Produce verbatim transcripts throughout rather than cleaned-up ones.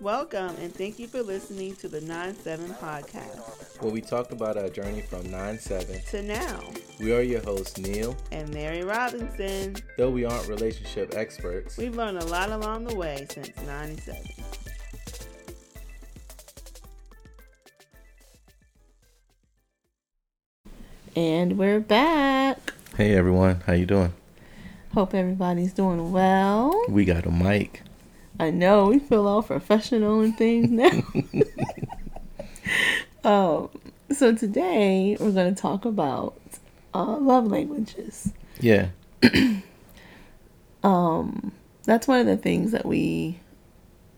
Welcome, and thank you for listening to the nine seven Podcast, where we talk about our journey from nine seven to now. We are your hosts, Neil and Mary Robinson. Though we aren't relationship experts, we've learned a lot along the way since ninety-seven. And we're back. Hey, everyone. How you doing? Hope everybody's doing well. We got a mic. I know, we feel all professional and things now. um, so today we're going to talk about uh, love languages. Yeah. um, that's one of the things that we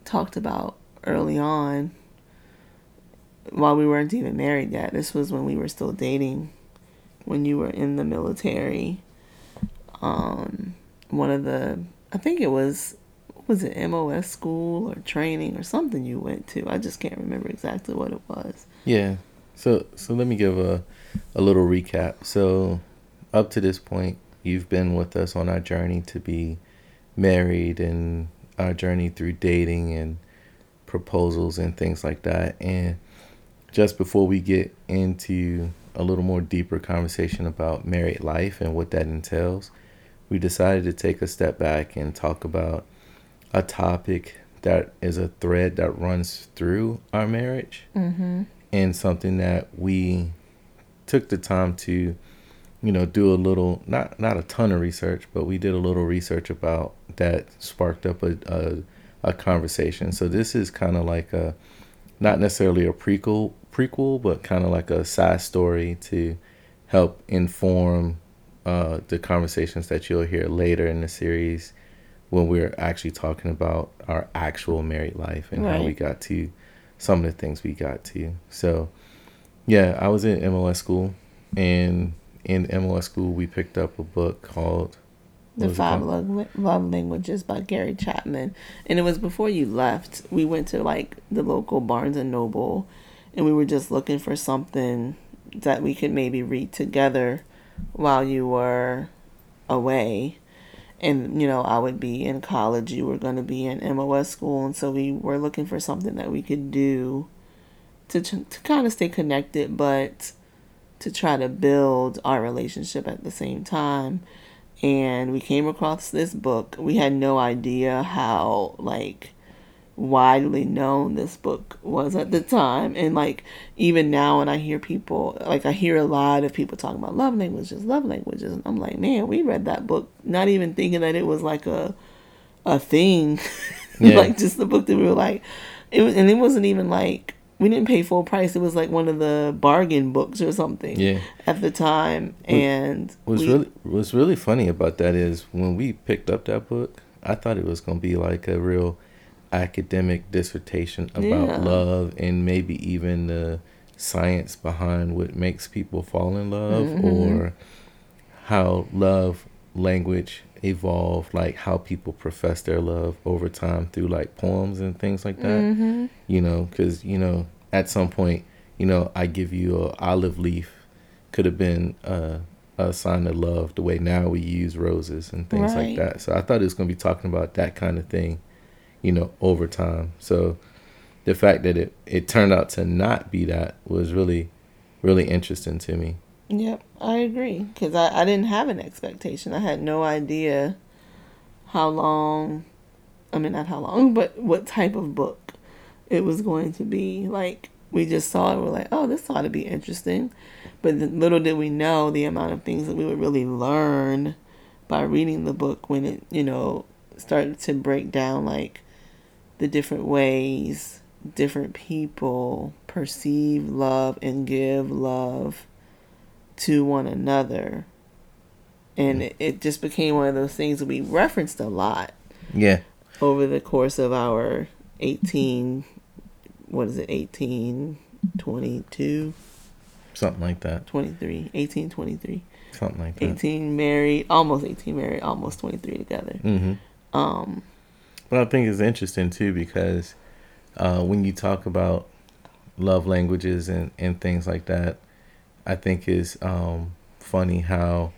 talked about early on while we weren't even married yet. This was when we were still dating, when you were in the military. Um, one of the, I think it was... was it M O S school or training or something you went to? I just can't remember exactly what it was. Yeah. So so let me give a, a little recap. So up to this point, you've been with us on our journey to be married and our journey through dating and proposals and things like that. And just before we get into a little more deeper conversation about married life and what that entails, we decided to take a step back and talk about a topic that is a thread that runs through our marriage, mm-hmm. and something that we took the time to, you know, do a little, not, not a ton of research, but we did a little research about that sparked up a, a, a conversation. So this is kind of like a, not necessarily a prequel prequel, but kind of like a side story to help inform uh, the conversations that you'll hear later in the series, when we're actually talking about our actual married life and right. how we got to some of the things we got to. So, yeah, I was in M O S school, and in M O S school, we picked up a book called The Five Love, Love Languages by Gary Chapman. And it was before you left. We went to like the local Barnes and Noble, and we were just looking for something that we could maybe read together while you were away. And, you know, I would be in college. You were going to be in M O S school. And so we were looking for something that we could do to to kind of stay connected, but to try to build our relationship at the same time. And we came across this book. We had no idea how, like, widely known this book was at the time. And, like, even now when I hear people, like, I hear a lot of people talking about love languages, love languages. And I'm like, man, we read that book not even thinking that it was, like, a a thing. Yeah. Like, just the book that we were, like, it was, and it wasn't even, like, we didn't pay full price. It was, like, one of the bargain books or something yeah. at the time. What, and what's, we, really, what's really funny about that is when we picked up that book, I thought it was going to be, like, a real academic dissertation about yeah. love and maybe even the science behind what makes people fall in love, mm-hmm. or how love language evolved, like how people profess their love over time through like poems and things like that, mm-hmm. you know, because, you know, at some point, you know, I give you an olive leaf could have been uh, a sign of love the way now we use roses and things right. like that. So I thought it was going to be talking about that kind of thing, you know, over time. So the fact that it, it turned out to not be that was really, really interesting to me. Yep, I agree. Because I, I didn't have an expectation. I had no idea how long, I mean, not how long, but what type of book it was going to be. Like, we just saw it. We're like, oh, this ought to be interesting. But little did we know the amount of things that we would really learn by reading the book when it, you know, started to break down, like, the different ways different people perceive love and give love to one another. And it, it just became one of those things that we referenced a lot. Yeah. Over the course of our eighteen, what is it, eighteen, twenty-two? Something like that. twenty-three, eighteen, twenty-three. Something like that. eighteen married, almost eighteen married, almost twenty-three together. Mm-hmm. Um, but I think it's interesting too, because uh, when you talk about love languages and, and things like that, I think it's um, funny how,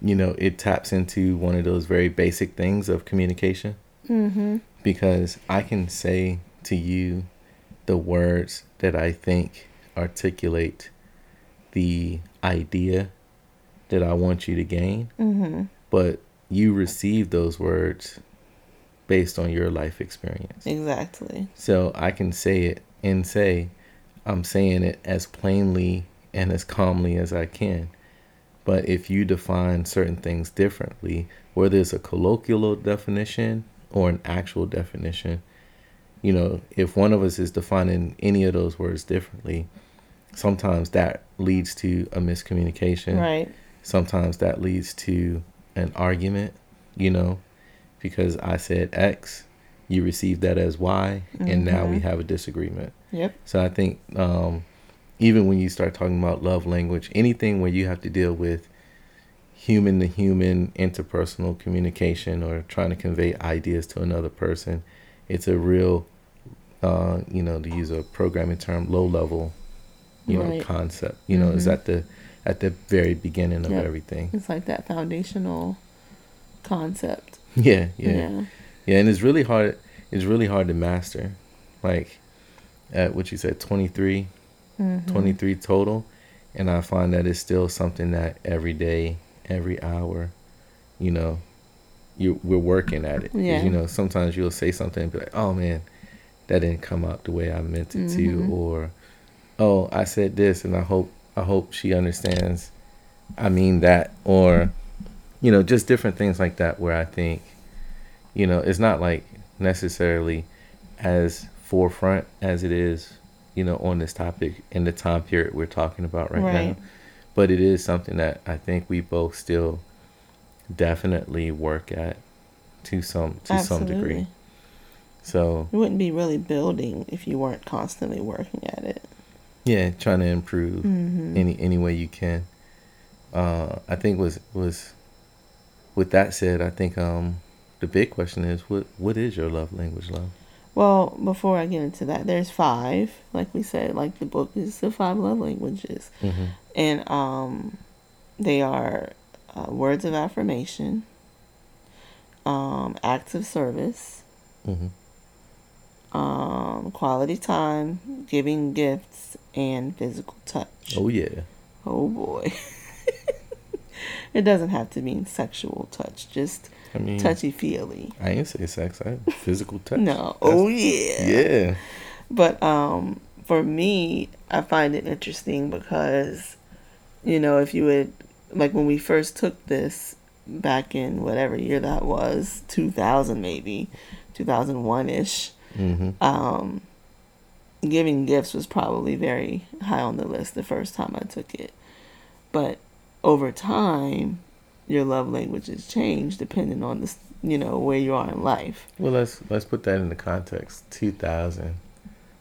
you know, it taps into one of those very basic things of communication. Mm-hmm. Because I can say to you the words that I think articulate the idea that I want you to gain. Mm-hmm. But you receive those words based on your life experience. Exactly. So I can say it and say, I'm saying it as plainly and as calmly as I can. But if you define certain things differently, whether it's a colloquial definition or an actual definition, you know, if one of us is defining any of those words differently, sometimes that leads to a miscommunication. Right. Sometimes that leads to an argument, you know, because I said X, you received that as Y, mm-hmm. and now we have a disagreement. Yep. So I think um, even when you start talking about love language, anything where you have to deal with human to human interpersonal communication or trying to convey ideas to another person, it's a real, uh, you know, to use a programming term, low level, you right. know, concept, you mm-hmm. know, is that the at the very beginning of yep. everything. It's like that foundational concept. Yeah, yeah, yeah, yeah. And it's really hard. It's really hard to master. Like at what you said, twenty-three, mm-hmm. twenty-three total. And I find that it's still something that every day, every hour, you know, you we're working at it. Yeah. You know, sometimes you'll say something and be like, oh man, that didn't come out the way I meant it mm-hmm. to, or oh, I said this and I hope. I hope she understands I mean that, or, you know, just different things like that where I think, you know, it's not like necessarily as forefront as it is, you know, on this topic in the time period we're talking about right, right. now. But it is something that I think we both still definitely work at to some to Absolutely. some degree. So you wouldn't be really building if you weren't constantly working at it. Yeah, trying to improve mm-hmm. any any way you can. Uh, I think was was with that said, I think um, the big question is what what is your love language, love? Well, before I get into that, there's five. Like we said, like the book is the five love languages, mm-hmm. and um, they are uh, words of affirmation, um, acts of service, mm-hmm. um, quality time, giving gifts, and physical touch. Oh, yeah. Oh, boy. It doesn't have to mean sexual touch, just I mean, touchy-feely. I ain't say sex. I physical touch. No. That's, oh, yeah. Yeah. But um, for me, I find it interesting because, you know, if you would, like when we first took this back in whatever year that was, two thousand maybe, two thousand one-ish, Mm-hmm. Um, giving gifts was probably very high on the list the first time I took it. But over time, your love languages change depending on the, you know, where you are in life. Well, let's let's put that into context. two thousand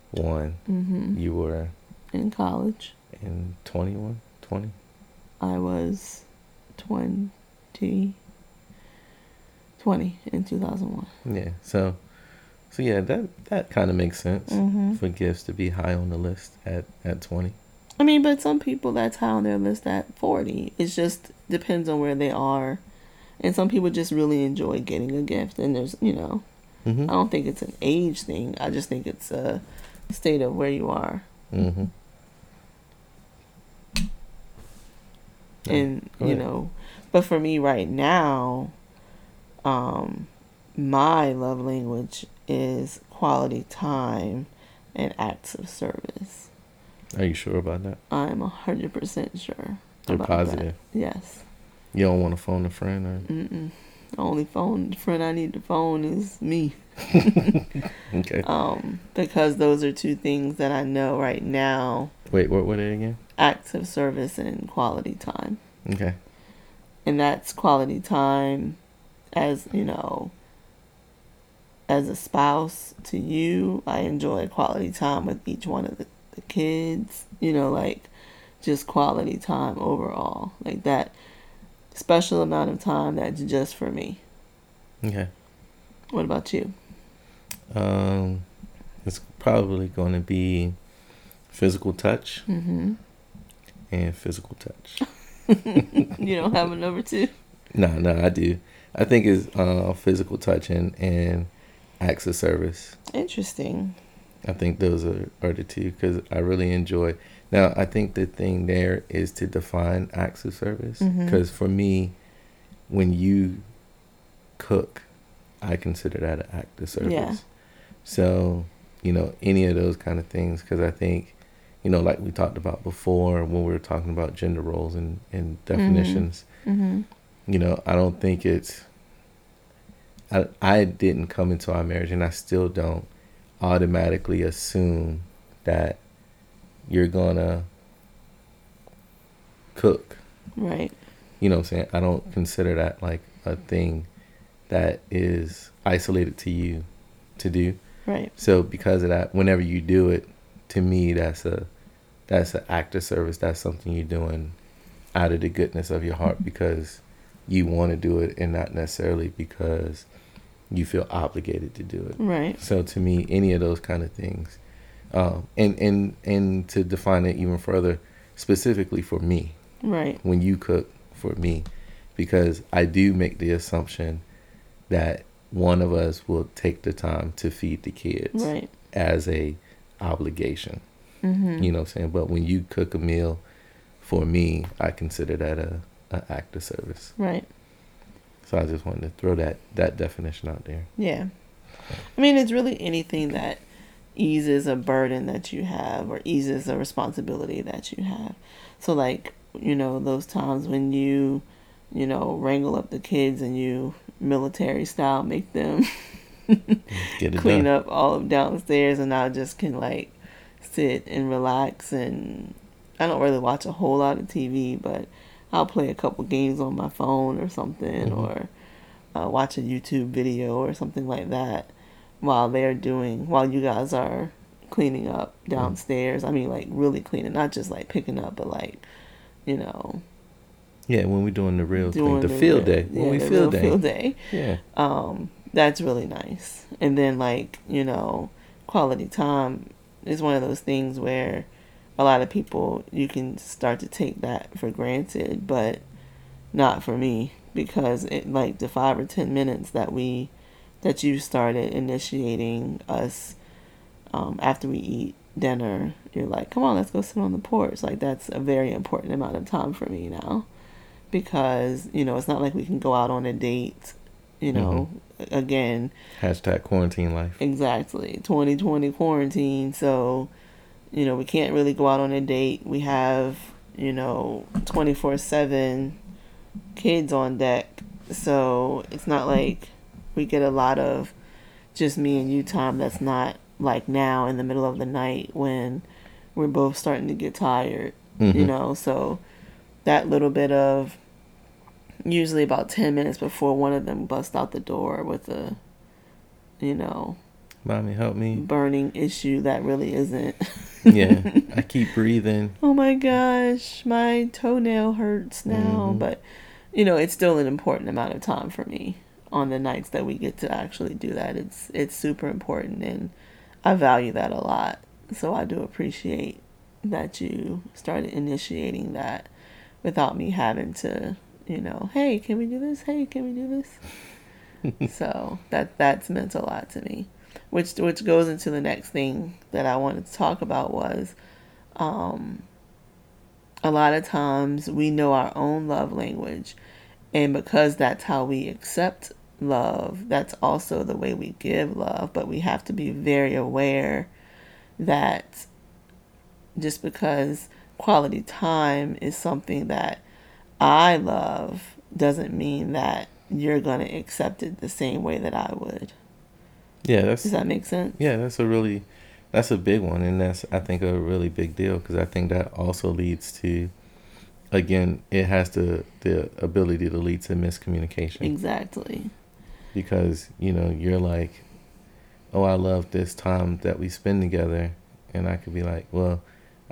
one, mm-hmm. you were in college. In twenty-one, twenty. I was twenty, twenty in two thousand one. Yeah, so. So, yeah, that, that kind of makes sense mm-hmm. for gifts to be high on the list at, at twenty. I mean, but some people that's high on their list at forty. It just depends on where they are. And some people just really enjoy getting a gift. And there's, you know, mm-hmm. I don't think it's an age thing. I just think it's a state of where you are. Mm-hmm. And, yeah, you know, but for me right now, um, my love language is quality time and acts of service. Are you sure about that? I'm one hundred percent sure. You're positive? That. Yes. You don't want to phone a friend? Or? Mm-mm. The only phone friend I need to phone is me. Okay. Um, because those are two things that I know right now. Wait, what were they again? Acts of service and quality time. Okay. And that's quality time as, you know... As a spouse to you, I enjoy quality time with each one of the, the kids, you know, like just quality time overall, like that special amount of time that's just for me. Okay. What about you? Um, it's probably going to be physical touch mm-hmm. and physical touch. You don't have a number two? No, no, I do. I think it's uh, physical touch and... and acts of service. Interesting. I think those are, are the two, because I really enjoy. Now, I think the thing there is to define acts of service, because mm-hmm. for me, when you cook, I consider that an act of service. Yeah. So, you know, any of those kind of things, because I think, you know, like we talked about before when we were talking about gender roles and, and definitions, mm-hmm. Mm-hmm. you know, I don't think it's, I, I didn't come into our marriage, and I still don't automatically assume that you're gonna cook. Right. You know what I'm saying? I don't consider that like a thing that is isolated to you to do. Right. So because of that, whenever you do it, to me, that's a that's an act of service. That's something you're doing out of the goodness of your heart because you want to do it and not necessarily because you feel obligated to do it. Right. So to me, any of those kind of things. Um, and, and, and to define it even further, specifically for me. Right. When you cook for me, because I do make the assumption that one of us will take the time to feed the kids right. as a obligation. Mm-hmm. You know what I'm saying? But when you cook a meal for me, I consider that a, a act of service. Right. So I just wanted to throw that, that definition out there. Yeah. I mean, it's really anything that eases a burden that you have or eases a responsibility that you have. So, like, you know, those times when you, you know, wrangle up the kids and you military style make them Get it clean done. Up all of downstairs, and I just can, like, sit and relax. And I don't really watch a whole lot of T V, but I'll play a couple games on my phone or something, mm-hmm. or uh, watch a YouTube video or something like that while they're doing, while you guys are cleaning up downstairs. Mm-hmm. I mean, like, really cleaning, not just like picking up, but like, you know. Yeah, when we're doing the real doing thing, the, the field real, day, when yeah, we field day. field day. Yeah. Um, that's really nice. And then, like, you know, quality time is one of those things where a lot of people, you can start to take that for granted, but not for me, because it, like, the five or ten minutes that we, that you started initiating us um, after we eat dinner, you're like, come on, let's go sit on the porch. Like, that's a very important amount of time for me now, because, you know, it's not like we can go out on a date, you know, mm-hmm. again. Hashtag quarantine life. Exactly. twenty twenty quarantine. So, you know, we can't really go out on a date. We have, you know, twenty-four seven kids on deck. So it's not like we get a lot of just me and you time that's not like now in the middle of the night when we're both starting to get tired, mm-hmm. you know. So that little bit of usually about ten minutes before one of them busts out the door with a, you know, mommy, help me. Burning issue that really isn't. Yeah, I keep breathing. Oh my gosh, my toenail hurts now. Mm-hmm. But, you know, it's still an important amount of time for me on the nights that we get to actually do that. It's it's super important, and I value that a lot. So I do appreciate that you started initiating that without me having to, you know, hey, can we do this? Hey, can we do this? So that that's meant a lot to me. Which which goes into the next thing that I wanted to talk about was um, a lot of times we know our own love language. And because that's how we accept love, that's also the way we give love. But we have to be very aware that just because quality time is something that I love doesn't mean that you're going to accept it the same way that I would. Yeah, that's, does that make sense? Yeah, that's a really, that's a big one, and that's, I think, a really big deal, because I think that also leads to, again, it has the the ability to lead to miscommunication. Exactly. Because, you know, you're like, oh, I love this time that we spend together, and I could be like, well,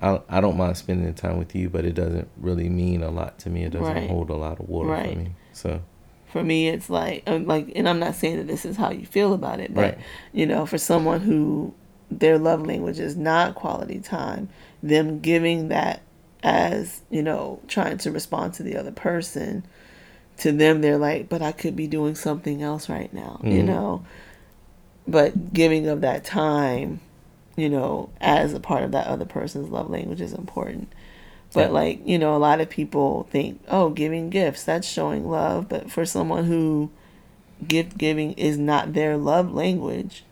I I don't mind spending the time with you, but it doesn't really mean a lot to me. It doesn't right. hold a lot of water right. for me. So. For me, it's like, like, and I'm not saying that this is how you feel about it, but, right. you know, for someone who their love language is not quality time, them giving that as, you know, trying to respond to the other person, to them, they're like, but I could be doing something else right now, mm-hmm. you know, but giving of that time you know, as a part of that other person's love language is important. But yeah. like, you know, a lot of people think, oh, giving gifts, that's showing love. But for someone who gift giving is not their love language,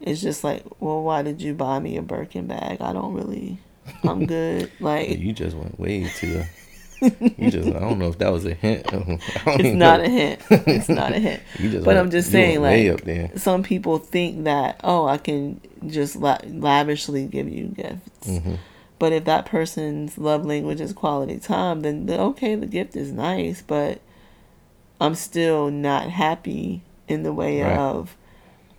it's just like, well, why did you buy me a Birkin bag? I don't really, I'm good. Like, you just went way too. You just, I don't know if that was a hint. I don't it's not know. a hint. It's not a hint. You just but went, I'm just saying, like, some people think that, oh, I can just la- lavishly give you gifts. Mm-hmm. But if that person's love language is quality time, then the, okay, the gift is nice, but I'm still not happy in the way right. of,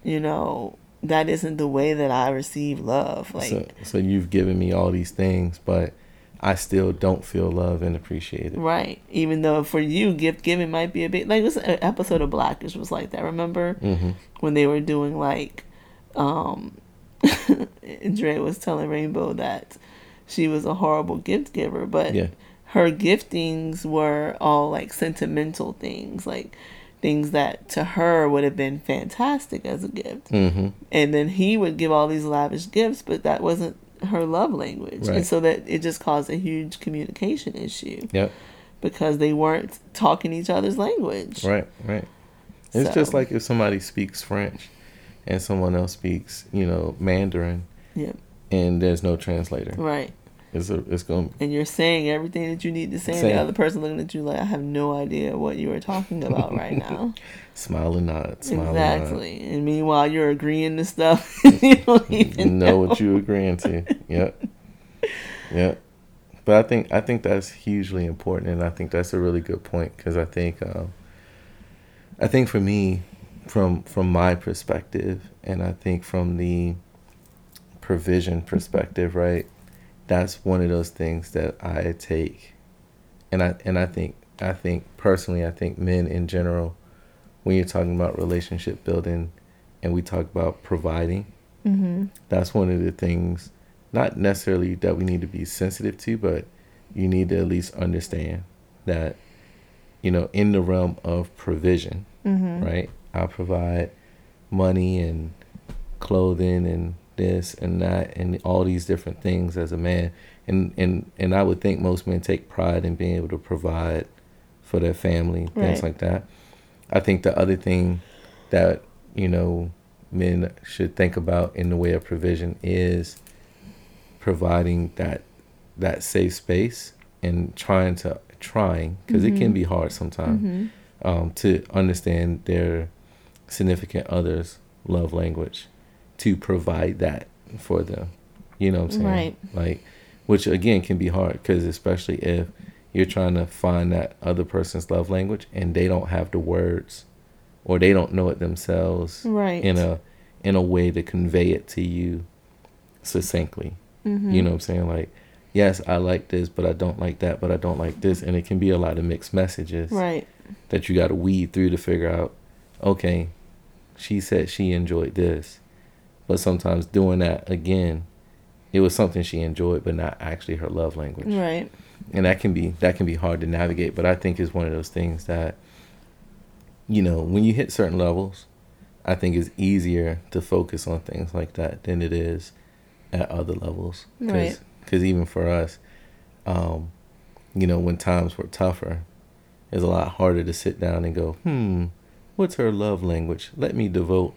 you know, that isn't the way that I receive love. Like, so, so you've given me all these things, but I still don't feel loved and appreciated. Right. Even though for you, gift giving might be a bit like this episode of Blackish was like that. Remember mm-hmm. when they were doing like, um, Dre was telling Rainbow that she was a horrible gift giver, but yeah. her giftings were all like sentimental things, like things that to her would have been fantastic as a gift. Mm-hmm. And then he would give all these lavish gifts, but that wasn't her love language. Right. And so that it just caused a huge communication issue. Yep. Because they weren't talking each other's language. Right, right. It's so. Just like if somebody speaks French and someone else speaks, you know, Mandarin. Yep. And there's no translator. Right. It's a, it's going And you're saying everything that you need to say Same. and the other person looking at you like, I have no idea what you are talking about right now. Smile and nod. Smile exactly. And, nod. And meanwhile you're agreeing to stuff you don't even know, know what you're agreeing to. Yep. Yep. But I think I think that's hugely important, and I think that's a really good point, because I think um, I think for me, from from my perspective, and I think from the provision perspective, right? That's one of those things that I take, and I and I think I think personally I think men in general, when you're talking about relationship building, and we talk about providing, mm-hmm. that's one of the things, not necessarily that we need to be sensitive to, but you need to at least understand that, you know, in the realm of provision, mm-hmm. right? I provide money and clothing and this and that and all these different things as a man, and and and I would think most men take pride in being able to provide for their family, things right. like that. I think the other thing that, you know, men should think about in the way of provision is providing that that safe space and trying to trying because mm-hmm. it can be hard sometimes mm-hmm. um, to understand their significant other's love language, to provide that for them. You know what I'm saying? Right. Like, which again can be hard, because especially if you're trying to find that other person's love language and they don't have the words, or they don't know it themselves right. in a in a way to convey it to you succinctly. Mm-hmm. You know what I'm saying? Like, yes, I like this, but I don't like that, but I don't like this. And it can be a lot of mixed messages right. that you got to weed through to figure out, okay, she said she enjoyed this. But sometimes doing that, again, it was something she enjoyed, but not actually her love language. Right. And that can be that can be hard to navigate. But I think it's one of those things that, you know, when you hit certain levels, I think it's easier to focus on things like that than it is at other levels. Right. Because even for us, um, you know, when times were tougher, it's a lot harder to sit down and go, hmm, what's her love language? Let me devote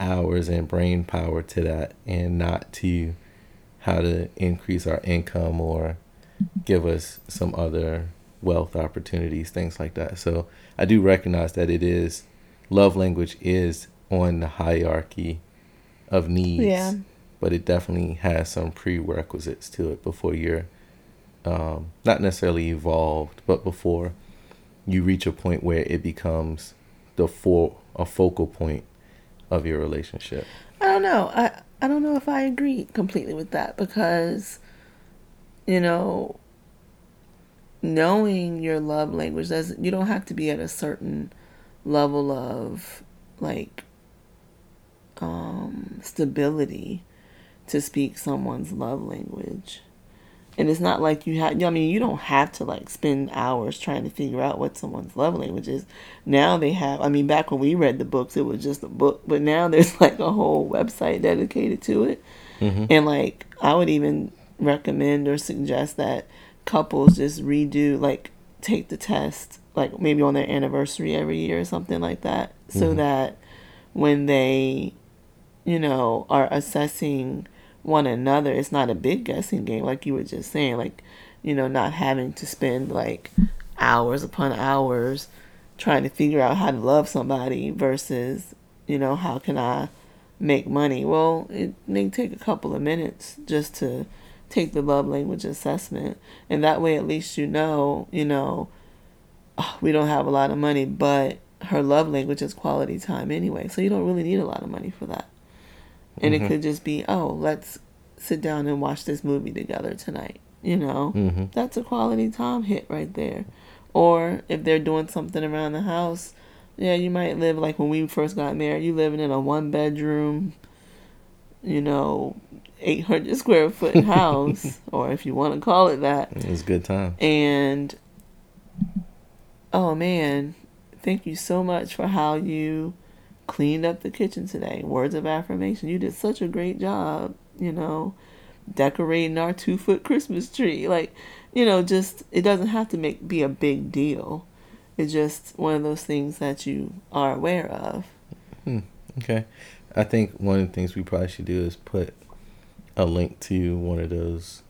hours and brain power to that, and not to how to increase our income or give us some other wealth opportunities, things like that. So I do recognize that it is, love language is on the hierarchy of needs, yeah. but it definitely has some prerequisites to it before you're um, not necessarily evolved, but before you reach a point where it becomes the for a focal point of your relationship. I don't know. I, I don't know if I agree completely with that, because, you know, knowing your love language doesn't, you don't have to be at a certain level of like um, stability to speak someone's love language. And it's not like you have, I mean, you don't have to like spend hours trying to figure out what someone's love language is. Now they have, I mean, back when we read the books, it was just a book, but now there's like a whole website dedicated to it. Mm-hmm. And like, I would even recommend or suggest that couples just redo, like, take the test, like maybe on their anniversary every year or something like that, so mm-hmm. that when they, you know, are assessing one another, it's not a big guessing game, like you were just saying, like, you know, not having to spend like hours upon hours trying to figure out how to love somebody versus, you know, how can I make money? Well, it may take a couple of minutes just to take the love language assessment. And that way, at least, you know, you know, oh, we don't have a lot of money, but her love language is quality time anyway. So you don't really need a lot of money for that. And mm-hmm. it could just be, oh, let's sit down and watch this movie together tonight. You know, mm-hmm. that's a quality time hit right there. Or if they're doing something around the house, yeah, you might live, like when we first got married, you living in a one bedroom, you know, eight hundred square foot house, or if you want to call it that. It was a good time. And, oh man, thank you so much for how you cleaned up the kitchen today. Words of affirmation. You did such a great job, you know, decorating our two foot Christmas tree. Like, you know, just, it doesn't have to make be a big deal. It's just one of those things that you are aware of. Hmm. Okay. I think one of the things we probably should do is put a link to one of those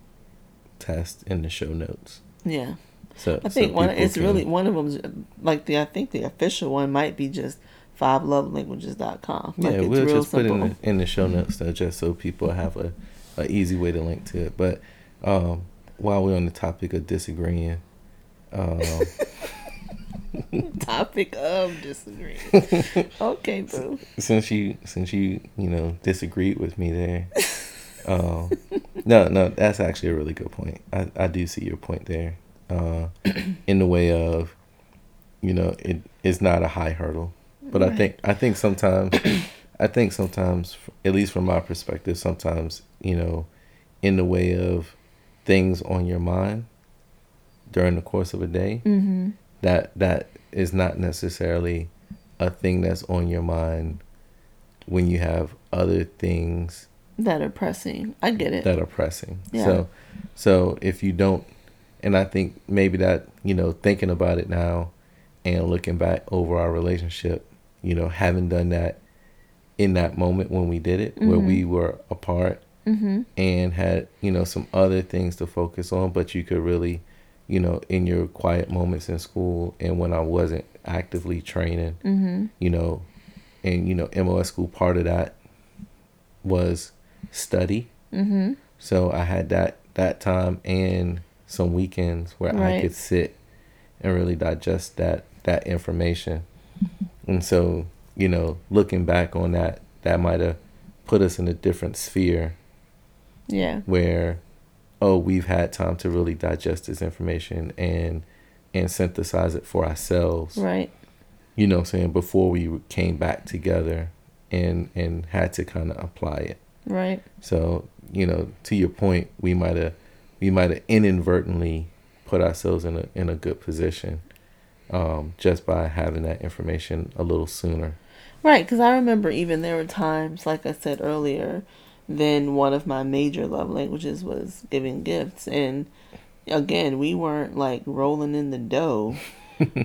tests in the show notes. Yeah. So I think so one it's can, really one of them, like the I think the official one might be just five love languages dot com. Like, yeah, it's we'll real just simple. Put it in the, in the show notes though, just so people have a, a easy way to link to it. But um, while we're on the topic of disagreeing, um, topic of disagreeing. Okay, boo. Since you since you you know disagreed with me there. Um, no, no, that's actually a really good point. I, I do see your point there. Uh, in the way of, you know, it it's not a high hurdle, but right. I think I think sometimes, I think sometimes, at least from my perspective, sometimes, you know, in the way of things on your mind during the course of a day, mm-hmm. that that is not necessarily a thing that's on your mind when you have other things that are pressing. I get it. That are pressing. Yeah. So, so if you don't, and I think maybe that, you know, thinking about it now and looking back over our relationship, you know, having done that in that moment when we did it, mm-hmm. where we were apart mm-hmm. and had, you know, some other things to focus on, but you could really, you know, in your quiet moments in school and when I wasn't actively training, mm-hmm. you know, and, you know, M O S school, part of that was study. Mm-hmm. So I had that that time and some weekends where right. I could sit and really digest that that information. And so, you know, looking back on that, that might have put us in a different sphere. Yeah. Where, oh, we've had time to really digest this information and and synthesize it for ourselves. Right. You know what I'm saying? Before we came back together and and had to kind of apply it. Right. So, you know, to your point, we might have we might have inadvertently put ourselves in a in a good position um, just by having that information a little sooner. Right, because I remember even there were times, like I said earlier, then one of my major love languages was giving gifts. And again, we weren't like rolling in the dough.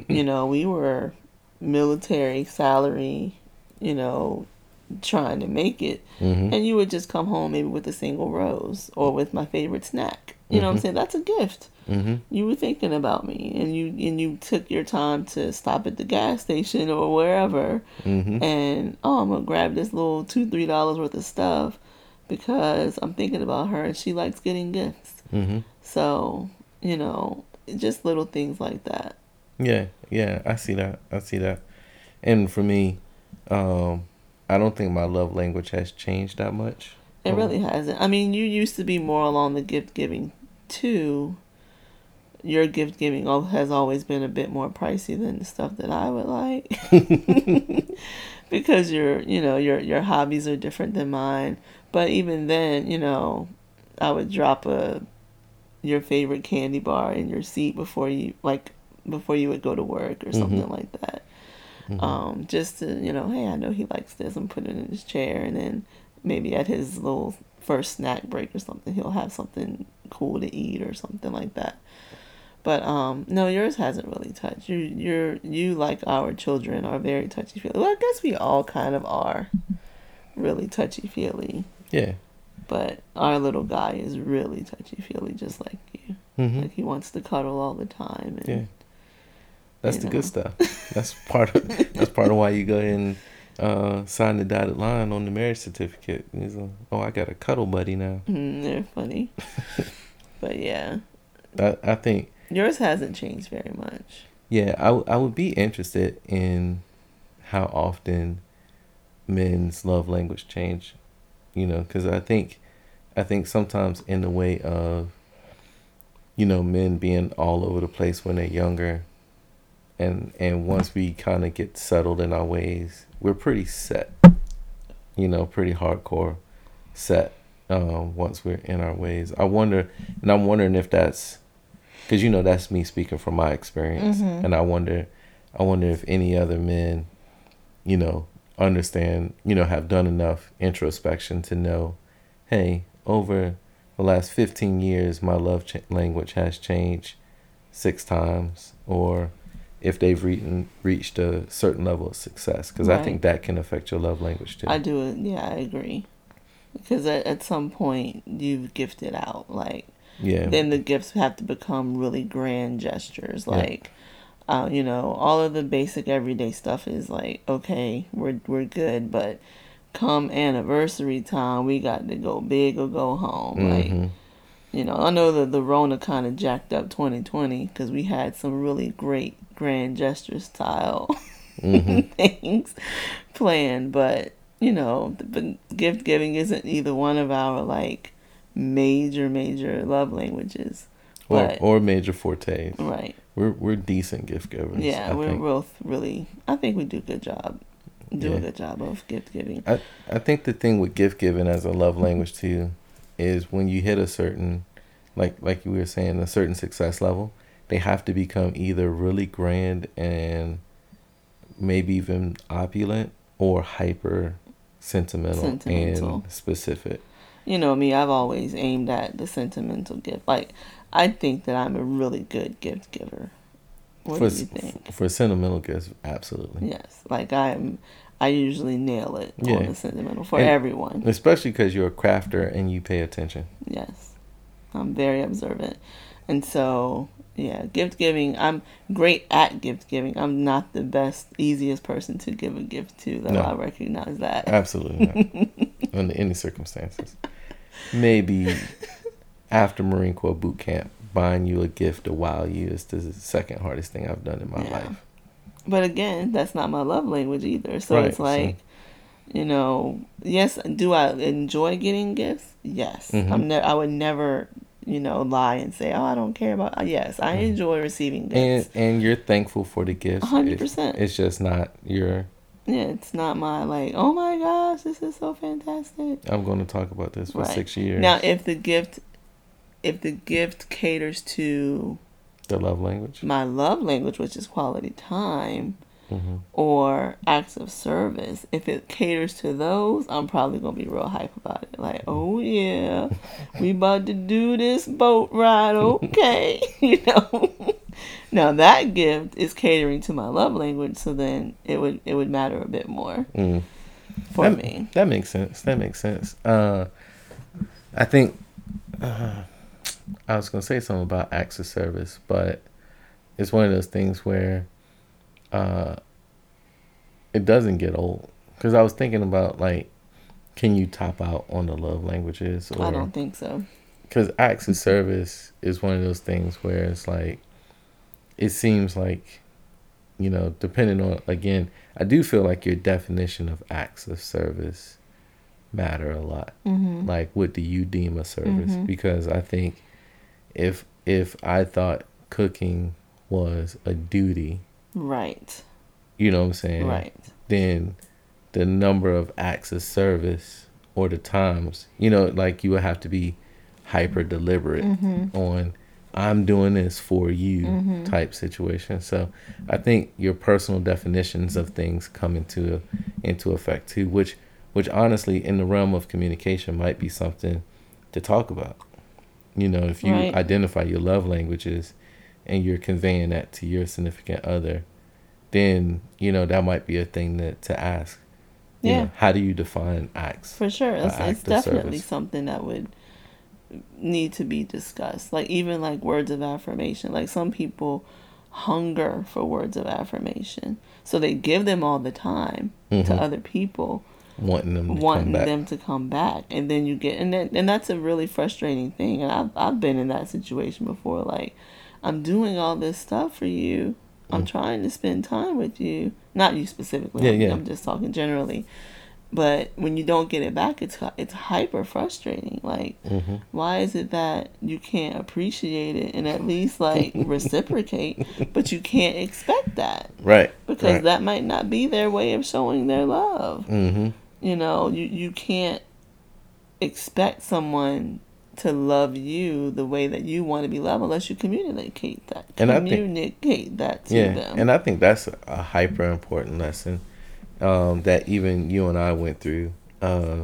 You know, we were military salary, you know, trying to make it, mm-hmm. and you would just come home maybe with a single rose or with my favorite snack. You mm-hmm. know what I'm saying? That's a gift. Mm-hmm. You were thinking about me, and you and you took your time to stop at the gas station or wherever, mm-hmm. and oh, I'm gonna grab this little two three dollars worth of stuff because I'm thinking about her and she likes getting gifts. Mm-hmm. So, you know, just little things like that. Yeah, yeah, I see that. I see that. And for me, um, I don't think my love language has changed that much. It um, really hasn't. I mean, you used to be more along the gift giving too. Your gift giving has always been a bit more pricey than the stuff that I would like. Because your, you know, your your hobbies are different than mine. But even then, you know, I would drop a your favorite candy bar in your seat before you like before you would go to work or mm-hmm. something like that. Mm-hmm. Um, just to, you know, hey, I know he likes this, and put it in his chair, and then maybe at his little first snack break or something, he'll have something cool to eat or something like that. But um, no, yours hasn't really touched. You, you're, you like our children are very touchy feely. Well, I guess we all kind of are, really touchy feely. Yeah. But our little guy is really touchy feely, just like you. Mm-hmm. Like he wants to cuddle all the time. And, yeah. That's the know. good stuff. That's part of that's part of why you go ahead and uh, sign the dotted line on the marriage certificate. He's like, oh, I got a cuddle buddy now. Mm, they're funny. But yeah. I, I think. Yours hasn't changed very much. Yeah, I, w- I would be interested in how often men's love language change, you know, because I think, I think sometimes in the way of, you know, men being all over the place when they're younger, and and once we kind of get settled in our ways, we're pretty set, you know, pretty hardcore set um, once we're in our ways. I wonder, and I'm wondering if that's, because, you know, that's me speaking from my experience. Mm-hmm. And I wonder, I wonder if any other men, you know, understand, you know, have done enough introspection to know, hey, over the last fifteen years, my love ch- language has changed six times, or if they've re- reached a certain level of success. Because right. I think that can affect your love language, too. I do. Yeah, I agree. Because at, at some point, you've gifted out, like. Yeah. Then the gifts have to become really grand gestures, like, yeah. uh, you know, all of the basic everyday stuff is like, okay, we're we're good, but come anniversary time, we got to go big or go home. Mm-hmm. Like, you know, I know that the Rona kind of jacked up twenty twenty because we had some really great grand gesture style mm-hmm. things planned, but you know, the, the gift giving isn't either one of our like. Major, major love languages, but, or or major fortes. Right, we're we're decent gift givers. Yeah, I we're think. both really. I think we do a good job. Do yeah. a good job of gift giving. I I think the thing with gift giving as a love language too, is when you hit a certain, like like we were saying, a certain success level, they have to become either really grand and maybe even opulent or hyper sentimental, sentimental. and specific. You know me, I've always aimed at the sentimental gift. Like, I think that I'm a really good gift giver. What for, do you think? For sentimental gifts, absolutely. Yes. Like, I'm, I usually nail it yeah. on the sentimental for and everyone. Especially because you're a crafter and you pay attention. Yes. I'm very observant. And so, yeah, gift giving, I'm great at gift giving. I'm not the best, easiest person to give a gift to, though no. I recognize that. Absolutely not. Under any circumstances. Maybe after Marine Corps boot camp, buying you a gift to wow you is the second hardest thing I've done in my yeah. life. But again, that's not my love language either. So right, it's like, so. you know, yes, do I enjoy getting gifts? Yes. Mm-hmm. I'm ne- I would never, you know, lie and say, oh, I don't care about. Yes, I mm-hmm. enjoy receiving gifts. And, and you're thankful for the gifts. one hundred percent. It's, it's just not your... Yeah, it's not my, like, oh my gosh, this is so fantastic. I'm going to talk about this for right. six years. Now, if the gift, if the gift caters to... The love language? My love language, which is quality time mm-hmm. or acts of service. If it caters to those, I'm probably going to be real hype about it. Like, oh yeah, we about to do this boat ride, okay. You know? Now that gift is catering to my love language, so then it would it would matter a bit more mm. for that, me. That makes sense. That makes sense. Uh, I think uh, I was gonna say something about acts of service, but it's one of those things where uh, it doesn't get old. Because I was thinking about like, can you top out on the love languages? Or, I don't think so. Because acts of service is one of those things where it's like. It seems like, you know, depending on, again, I do feel like your definition of acts of service matter a lot. Mm-hmm. Like, what do you deem a service? Mm-hmm. Because I think if if I thought cooking was a duty. Right. You know what I'm saying? Right. Then the number of acts of service or the times, you know, like you would have to be hyper deliberate mm-hmm. on I'm doing this for you mm-hmm. type situation. So I think your personal definitions of things come into into effect too, which which honestly in the realm of communication might be something to talk about. You know, if you right. identify your love languages and you're conveying that to your significant other, then, you know, that might be a thing that to ask. You yeah. know, how do you define acts? For sure. It's, it's definitely service? something that would need to be discussed. Like even like words of affirmation. Like some people hunger for words of affirmation. So they give them all the time mm-hmm. to other people. Wanting them to wanting come back. them to come back. And then you get, and then, and that's a really frustrating thing. And I've, I've been in that situation before. Like, I'm doing all this stuff for you. I'm trying to spend time with you. Not you specifically. Yeah, I'm, yeah. I'm just talking generally. But when you don't get it back, it's it's hyper frustrating. Like, mm-hmm. why is it that you can't appreciate it and at least, like, reciprocate, but you can't expect that? Right. Because right. that might not be their way of showing their love. Mm-hmm. You know, you, you can't expect someone to love you the way that you want to be loved unless you communicate that. And communicate I think, that to yeah, them. And I think that's a hyper important lesson um, that even you and I went through. Uh,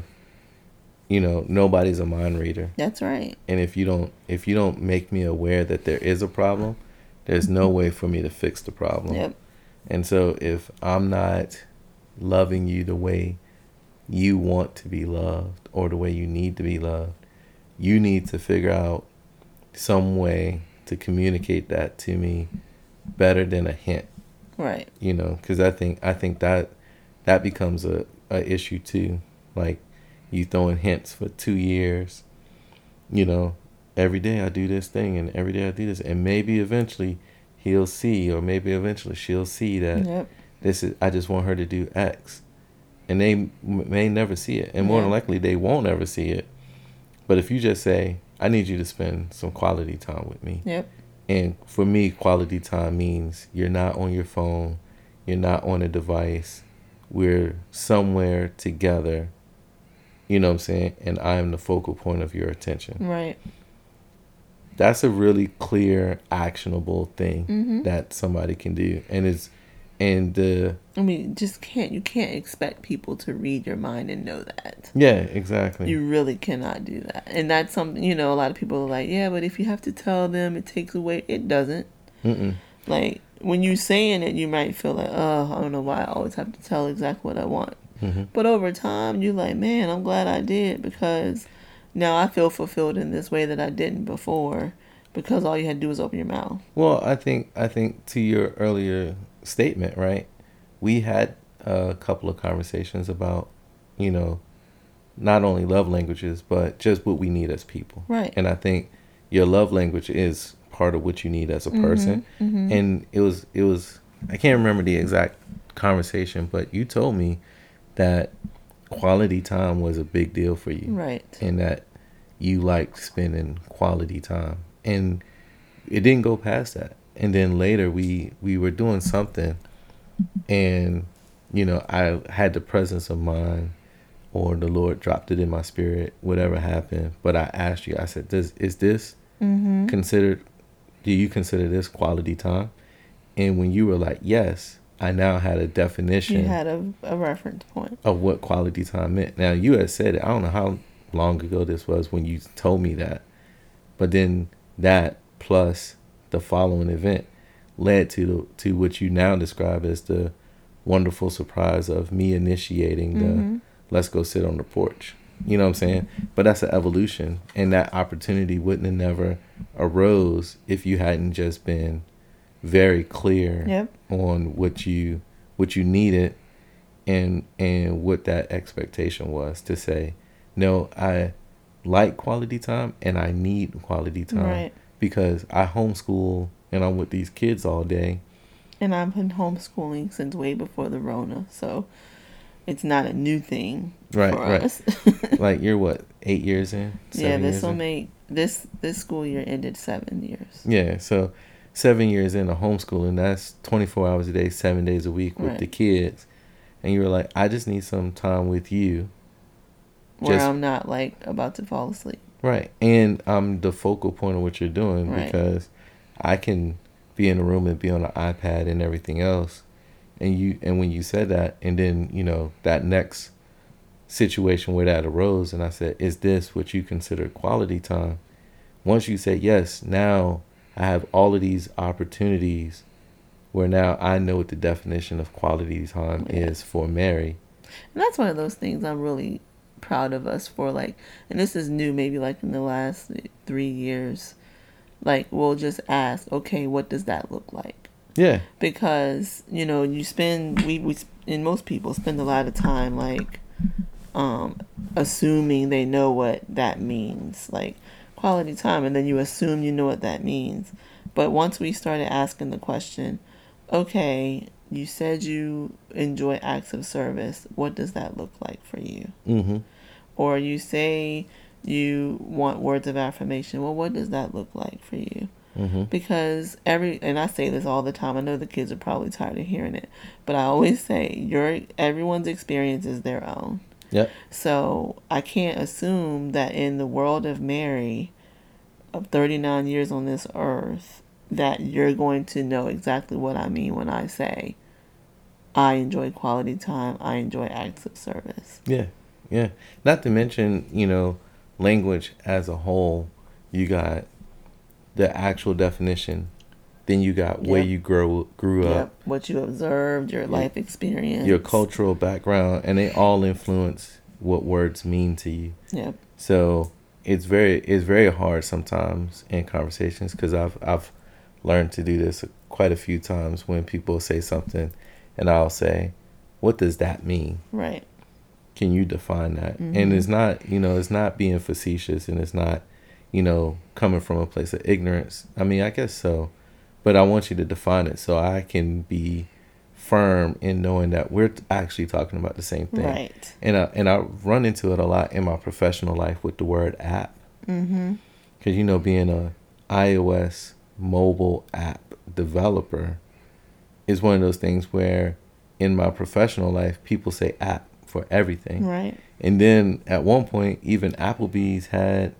you know, nobody's a mind reader. That's right. And if you don't, if you don't make me aware that there is a problem, there's no way for me to fix the problem. Yep. And so if I'm not loving you the way you want to be loved or the way you need to be loved, you need to figure out some way to communicate that to me better than a hint. Right. You know, because I think I think that that becomes a, a issue, too. Like, you throwing hints for two years, you know, every day I do this thing and every day I do this. And maybe eventually he'll see or maybe eventually she'll see that yep. this is I just want her to do X. And they may never see it. And more yeah. than likely, they won't ever see it. But if you just say, I need you to spend some quality time with me. Yep. And for me, quality time means you're not on your phone. You're not on a device. We're somewhere together. You know what I'm saying? And I am the focal point of your attention. Right. That's a really clear, actionable thing mm-hmm. that somebody can do. And it's, and the... I mean, just can't, you can't expect people to read your mind and know that. Yeah, exactly. You really cannot do that. And that's something, you know, a lot of people are like, yeah, but if you have to tell them, it takes away. It doesn't. Mm-mm. Like, when you're saying it, you might feel like, oh, I don't know why I always have to tell exactly what I want. Mm-hmm. But over time, you're like, man, I'm glad I did because now I feel fulfilled in this way that I didn't before because all you had to do was open your mouth. Well, I think, I think to your earlier statement, right? We had a couple of conversations about, you know, not only love languages, but just what we need as people. Right. And I think your love language is part of what you need as a person. Mm-hmm, mm-hmm. And it was, it was, I can't remember the exact conversation, but you told me that quality time was a big deal for you. Right. And that you liked spending quality time. And it didn't go past that. And then later we, we were doing something and, you know, I had the presence of mind or the Lord dropped it in my spirit, whatever happened. But I asked you, I said, "Does is this mm-hmm. considered, do you consider this quality time?" And when you were like, yes, I now had a definition. You had a, a reference point. Of what quality time meant. Now you had said it. I don't know how long ago this was when you told me that. But then that plus... the following event led to the, to what you now describe as the wonderful surprise of me initiating the mm-hmm. let's go sit on the porch. You know what I'm saying? But that's an evolution. And that opportunity wouldn't have never arose if you hadn't just been very clear yep. on what you what you needed and and what that expectation was to say, no, I like quality time and I need quality time. Right. Because I homeschool and I'm with these kids all day. And I've been homeschooling since way before the Rona. So it's not a new thing right, for right. us. Like you're what, eight years in? Yeah, this will make, this this school year ended seven years. Yeah, so seven years into homeschooling, that's twenty-four hours a day, seven days a week with right. the kids. And you were like, I just need some time with you. Where just- I'm not like about to fall asleep. Right. And I'm the focal point of what you're doing right. because I can be in a room and be on an iPad and everything else. And you and when you said that, and then, you know, that next situation where that arose, and I said, is this what you consider quality time? Once you say yes, now I have all of these opportunities where now I know what the definition of quality time yeah. is for Mary. And that's one of those things I'm really proud of us for, like, and this is new, maybe like in the last three years, like we'll just ask, okay, what does that look like? Yeah. Because, you know, you spend, we, we and most people spend a lot of time like um, assuming they know what that means, like quality time. And then you assume you know what that means. But once we started asking the question, okay, you said you enjoy acts of service. What does that look like for you? Mm-hmm. Or you say you want words of affirmation. Well, what does that look like for you? Mm-hmm. Because every, and I say this all the time, I know the kids are probably tired of hearing it, but I always say your everyone's experience is their own. Yep. So I can't assume that in the world of Mary, of thirty-nine years on this earth, that you're going to know exactly what I mean when I say, I enjoy quality time, I enjoy acts of service. Yeah, yeah. Not to mention, you know, language as a whole, you got the actual definition, then you got where yep. you grow, grew yep. up. What you observed, your life experience. Your cultural background, and they all influence what words mean to you. Yep. So it's very it's very hard sometimes in conversations, because I've, I've learned to do this quite a few times when people say something and I'll say, what does that mean? Right. Can you define that? Mm-hmm. And it's not, you know, it's not being facetious, and it's not, you know, coming from a place of ignorance. I mean, I guess so, but I want you to define it so I can be firm in knowing that we're actually talking about the same thing. Right. And I, and I run into it a lot in my professional life with the word app. Mm-hmm. Because, you know, being a iOS mobile app developer is one of those things where in my professional life, people say app for everything. Right. And then at one point, even Applebee's had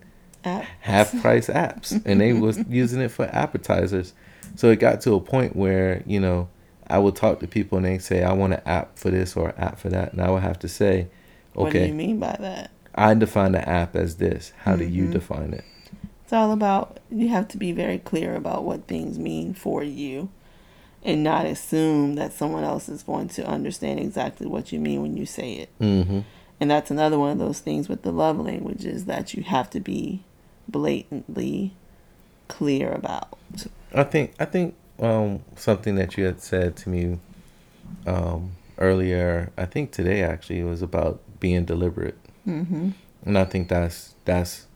apps. Half-price apps, and they was using it for appetizers. So it got to a point where, you know, I would talk to people and they say, I want an app for this or an app for that. And I would have to say, okay, what do you mean by that? I define the app as this. How mm-hmm. do you define it? It's all about, you have to be very clear about what things mean for you and not assume that someone else is going to understand exactly what you mean when you say it. Mm-hmm. And that's another one of those things with the love languages that you have to be blatantly clear about. I think I think um, something that you had said to me um, earlier, I think today actually, it was about being deliberate. Mm-hmm. And I think that's that's.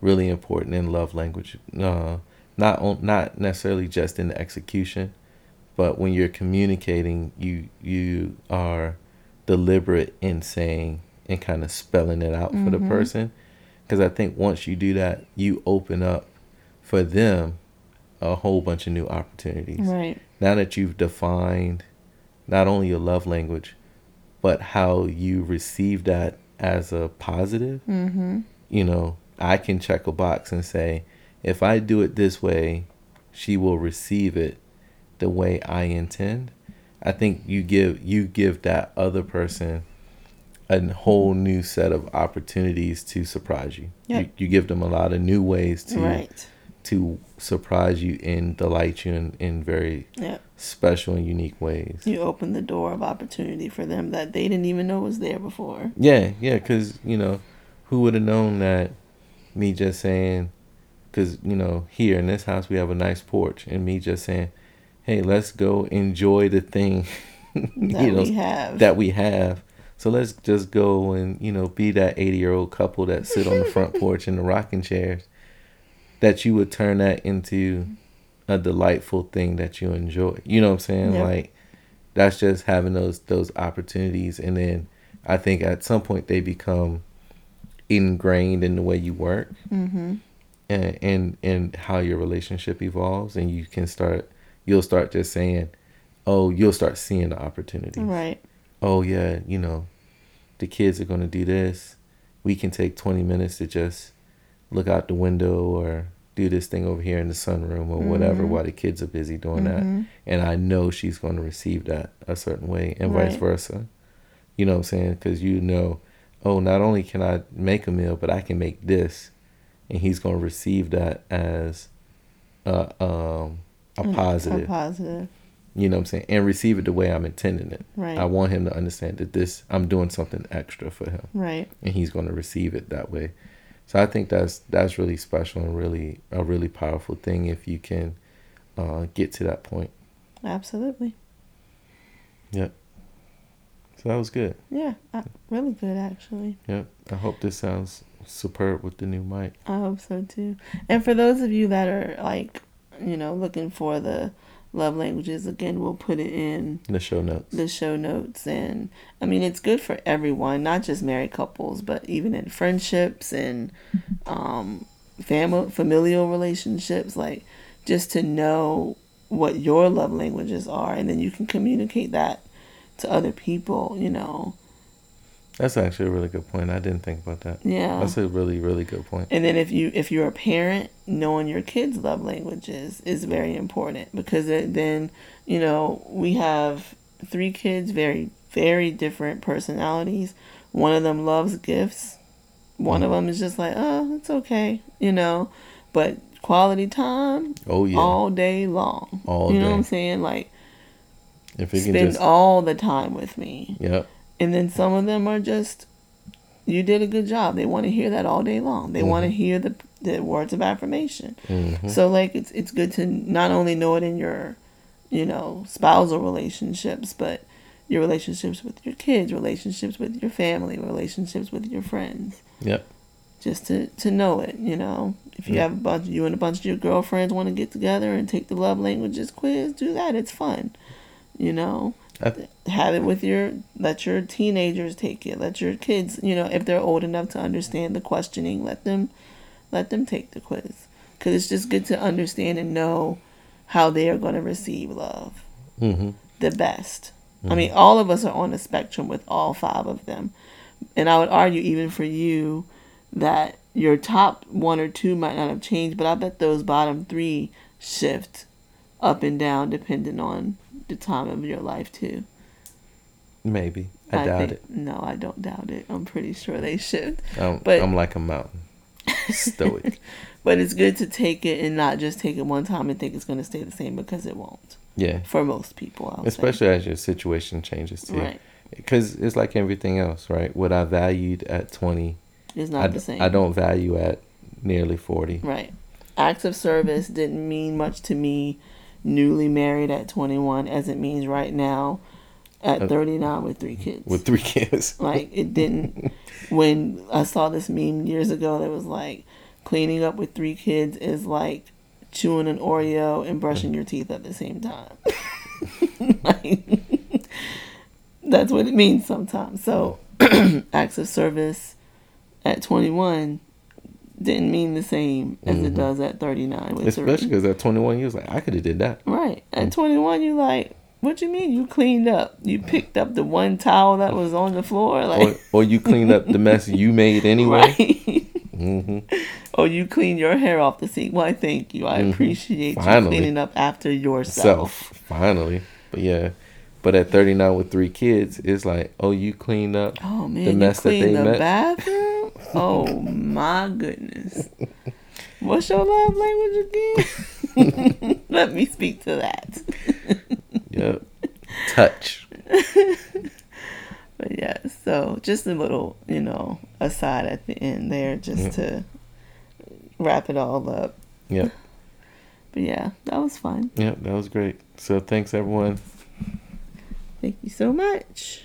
really important in love language, uh, not not necessarily just in the execution, but when you're communicating, you you are deliberate in saying and kind of spelling it out mm-hmm. for the person, because I think once you do that, you open up for them a whole bunch of new opportunities. Right. Now that you've defined not only your love language, but how you receive that as a positive, mm-hmm. you know, I can check a box and say, if I do it this way, she will receive it the way I intend. I think you give you give that other person a whole new set of opportunities to surprise you. Yep. You, you give them a lot of new ways to right. to surprise you and delight you in, in very yep. special and unique ways. You open the door of opportunity for them that they didn't even know was there before. Yeah, yeah, because, you know, who would have known that? Me just saying, because, you know, here in this house, we have a nice porch. And me just saying, hey, let's go enjoy the thing that, you know, we have. that we have. So let's just go and, you know, be that eighty-year-old couple that sit on the front porch in the rocking chairs. That you would turn that into a delightful thing that you enjoy. You know what I'm saying? Yep. Like, that's just having those those opportunities. And then I think at some point they become ingrained in the way you work mm-hmm. and, and and how your relationship evolves, and you can start you'll start just saying, oh, you'll start seeing the opportunities. Right. Oh yeah, you know, the kids are going to do this, we can take twenty minutes to just look out the window or do this thing over here in the sunroom or mm-hmm. whatever while the kids are busy doing mm-hmm. that, and I know she's going to receive that a certain way, and right. vice versa. You know what I'm saying? Because, you know, oh, not only can I make a meal, but I can make this. And he's going to receive that as uh, um, a positive. A positive. You know what I'm saying? And receive it the way I'm intending it. Right. I want him to understand that this, I'm doing something extra for him. Right. And he's going to receive it that way. So I think that's that's really special and really a really powerful thing if you can uh, get to that point. Absolutely. Yep. So that was good. Yeah, uh, really good, actually. Yep. I hope this sounds superb with the new mic. I hope so, too. And for those of you that are, like, you know, looking for the love languages, again, we'll put it in the show notes. The show notes. And, I mean, it's good for everyone, not just married couples, but even in friendships and um, fam- familial relationships. Like, just to know what your love languages are, and then you can communicate that to other people, you know. That's actually a really good point. I didn't think about that. Yeah. That's a really, really good point. And then if, you, if you're a parent, knowing your kids' love languages is very important, because it, then, you know, we have three kids, very, very different personalities. One of them loves gifts. One mm-hmm. of them is just like, oh, it's okay, you know. But quality time, oh, yeah. all day long. All you day. Know what I'm saying? Like, if you spend can just... all the time with me. Yep. And then some of them are just, you did a good job. They want to hear that all day long. They mm-hmm. want to hear the the words of affirmation. Mm-hmm. So, like, it's it's good to not only know it in your, you know, spousal relationships, but your relationships with your kids, relationships with your family, relationships with your friends. Yep. Just to, to know it, you know. If you yep. have a bunch, you and a bunch of your girlfriends want to get together and take the love languages quiz, do that. It's fun, you know. Th- have it with your, let your teenagers take it, let your kids, you know, if they're old enough to understand the questioning, let them let them take the quiz, because it's just good to understand and know how they are going to receive love mm-hmm. the best. Mm-hmm. I mean, all of us are on a spectrum with all five of them, and I would argue even for you that your top one or two might not have changed, but I bet those bottom three shift up and down depending on the time of your life too. Maybe. I, I doubt think, it. No, I don't doubt it. I'm pretty sure they shift. Um, but I'm like a mountain. Stoic. But it's good to take it and not just take it one time and think it's going to stay the same, because it won't. Yeah. For most people, I would Especially say. As your situation changes too. Right. Because it's like everything else, right? What I valued at twenty is not I, the same. I don't value at nearly forty. Right. Acts of service didn't mean much to me newly married at twenty-one as it means right now at thirty-nine with three kids. With three kids. Like, it didn't. When I saw this meme years ago that was like, cleaning up with three kids is like chewing an Oreo and brushing your teeth at the same time. Like, that's what it means sometimes. So acts of service at twenty-one didn't mean the same as mm-hmm. it does at thirty-nine. Especially because at twenty-one, you was like, I could have did that. Right. At mm-hmm. twenty-one, you like, what you mean? You cleaned up. You picked up the one towel that was on the floor. Like, or, or you cleaned up the mess you made anyway. Right. Mm-hmm. Or you cleaned your hair off the sink. Why, thank you. I mm-hmm. appreciate Finally. you cleaning up after yourself. Self. Finally. But yeah. But at thirty-nine with three kids, it's like, oh, you cleaned up oh, man, the mess you that they the met. Bathroom? Oh my goodness. What's your love language again? Let me speak to that. Yep. Touch. But yeah, so just a little, you know, aside at the end there, just yep. to wrap it all up. Yep. But yeah, that was fun. Yep, that was great. So thanks everyone. Thank you so much.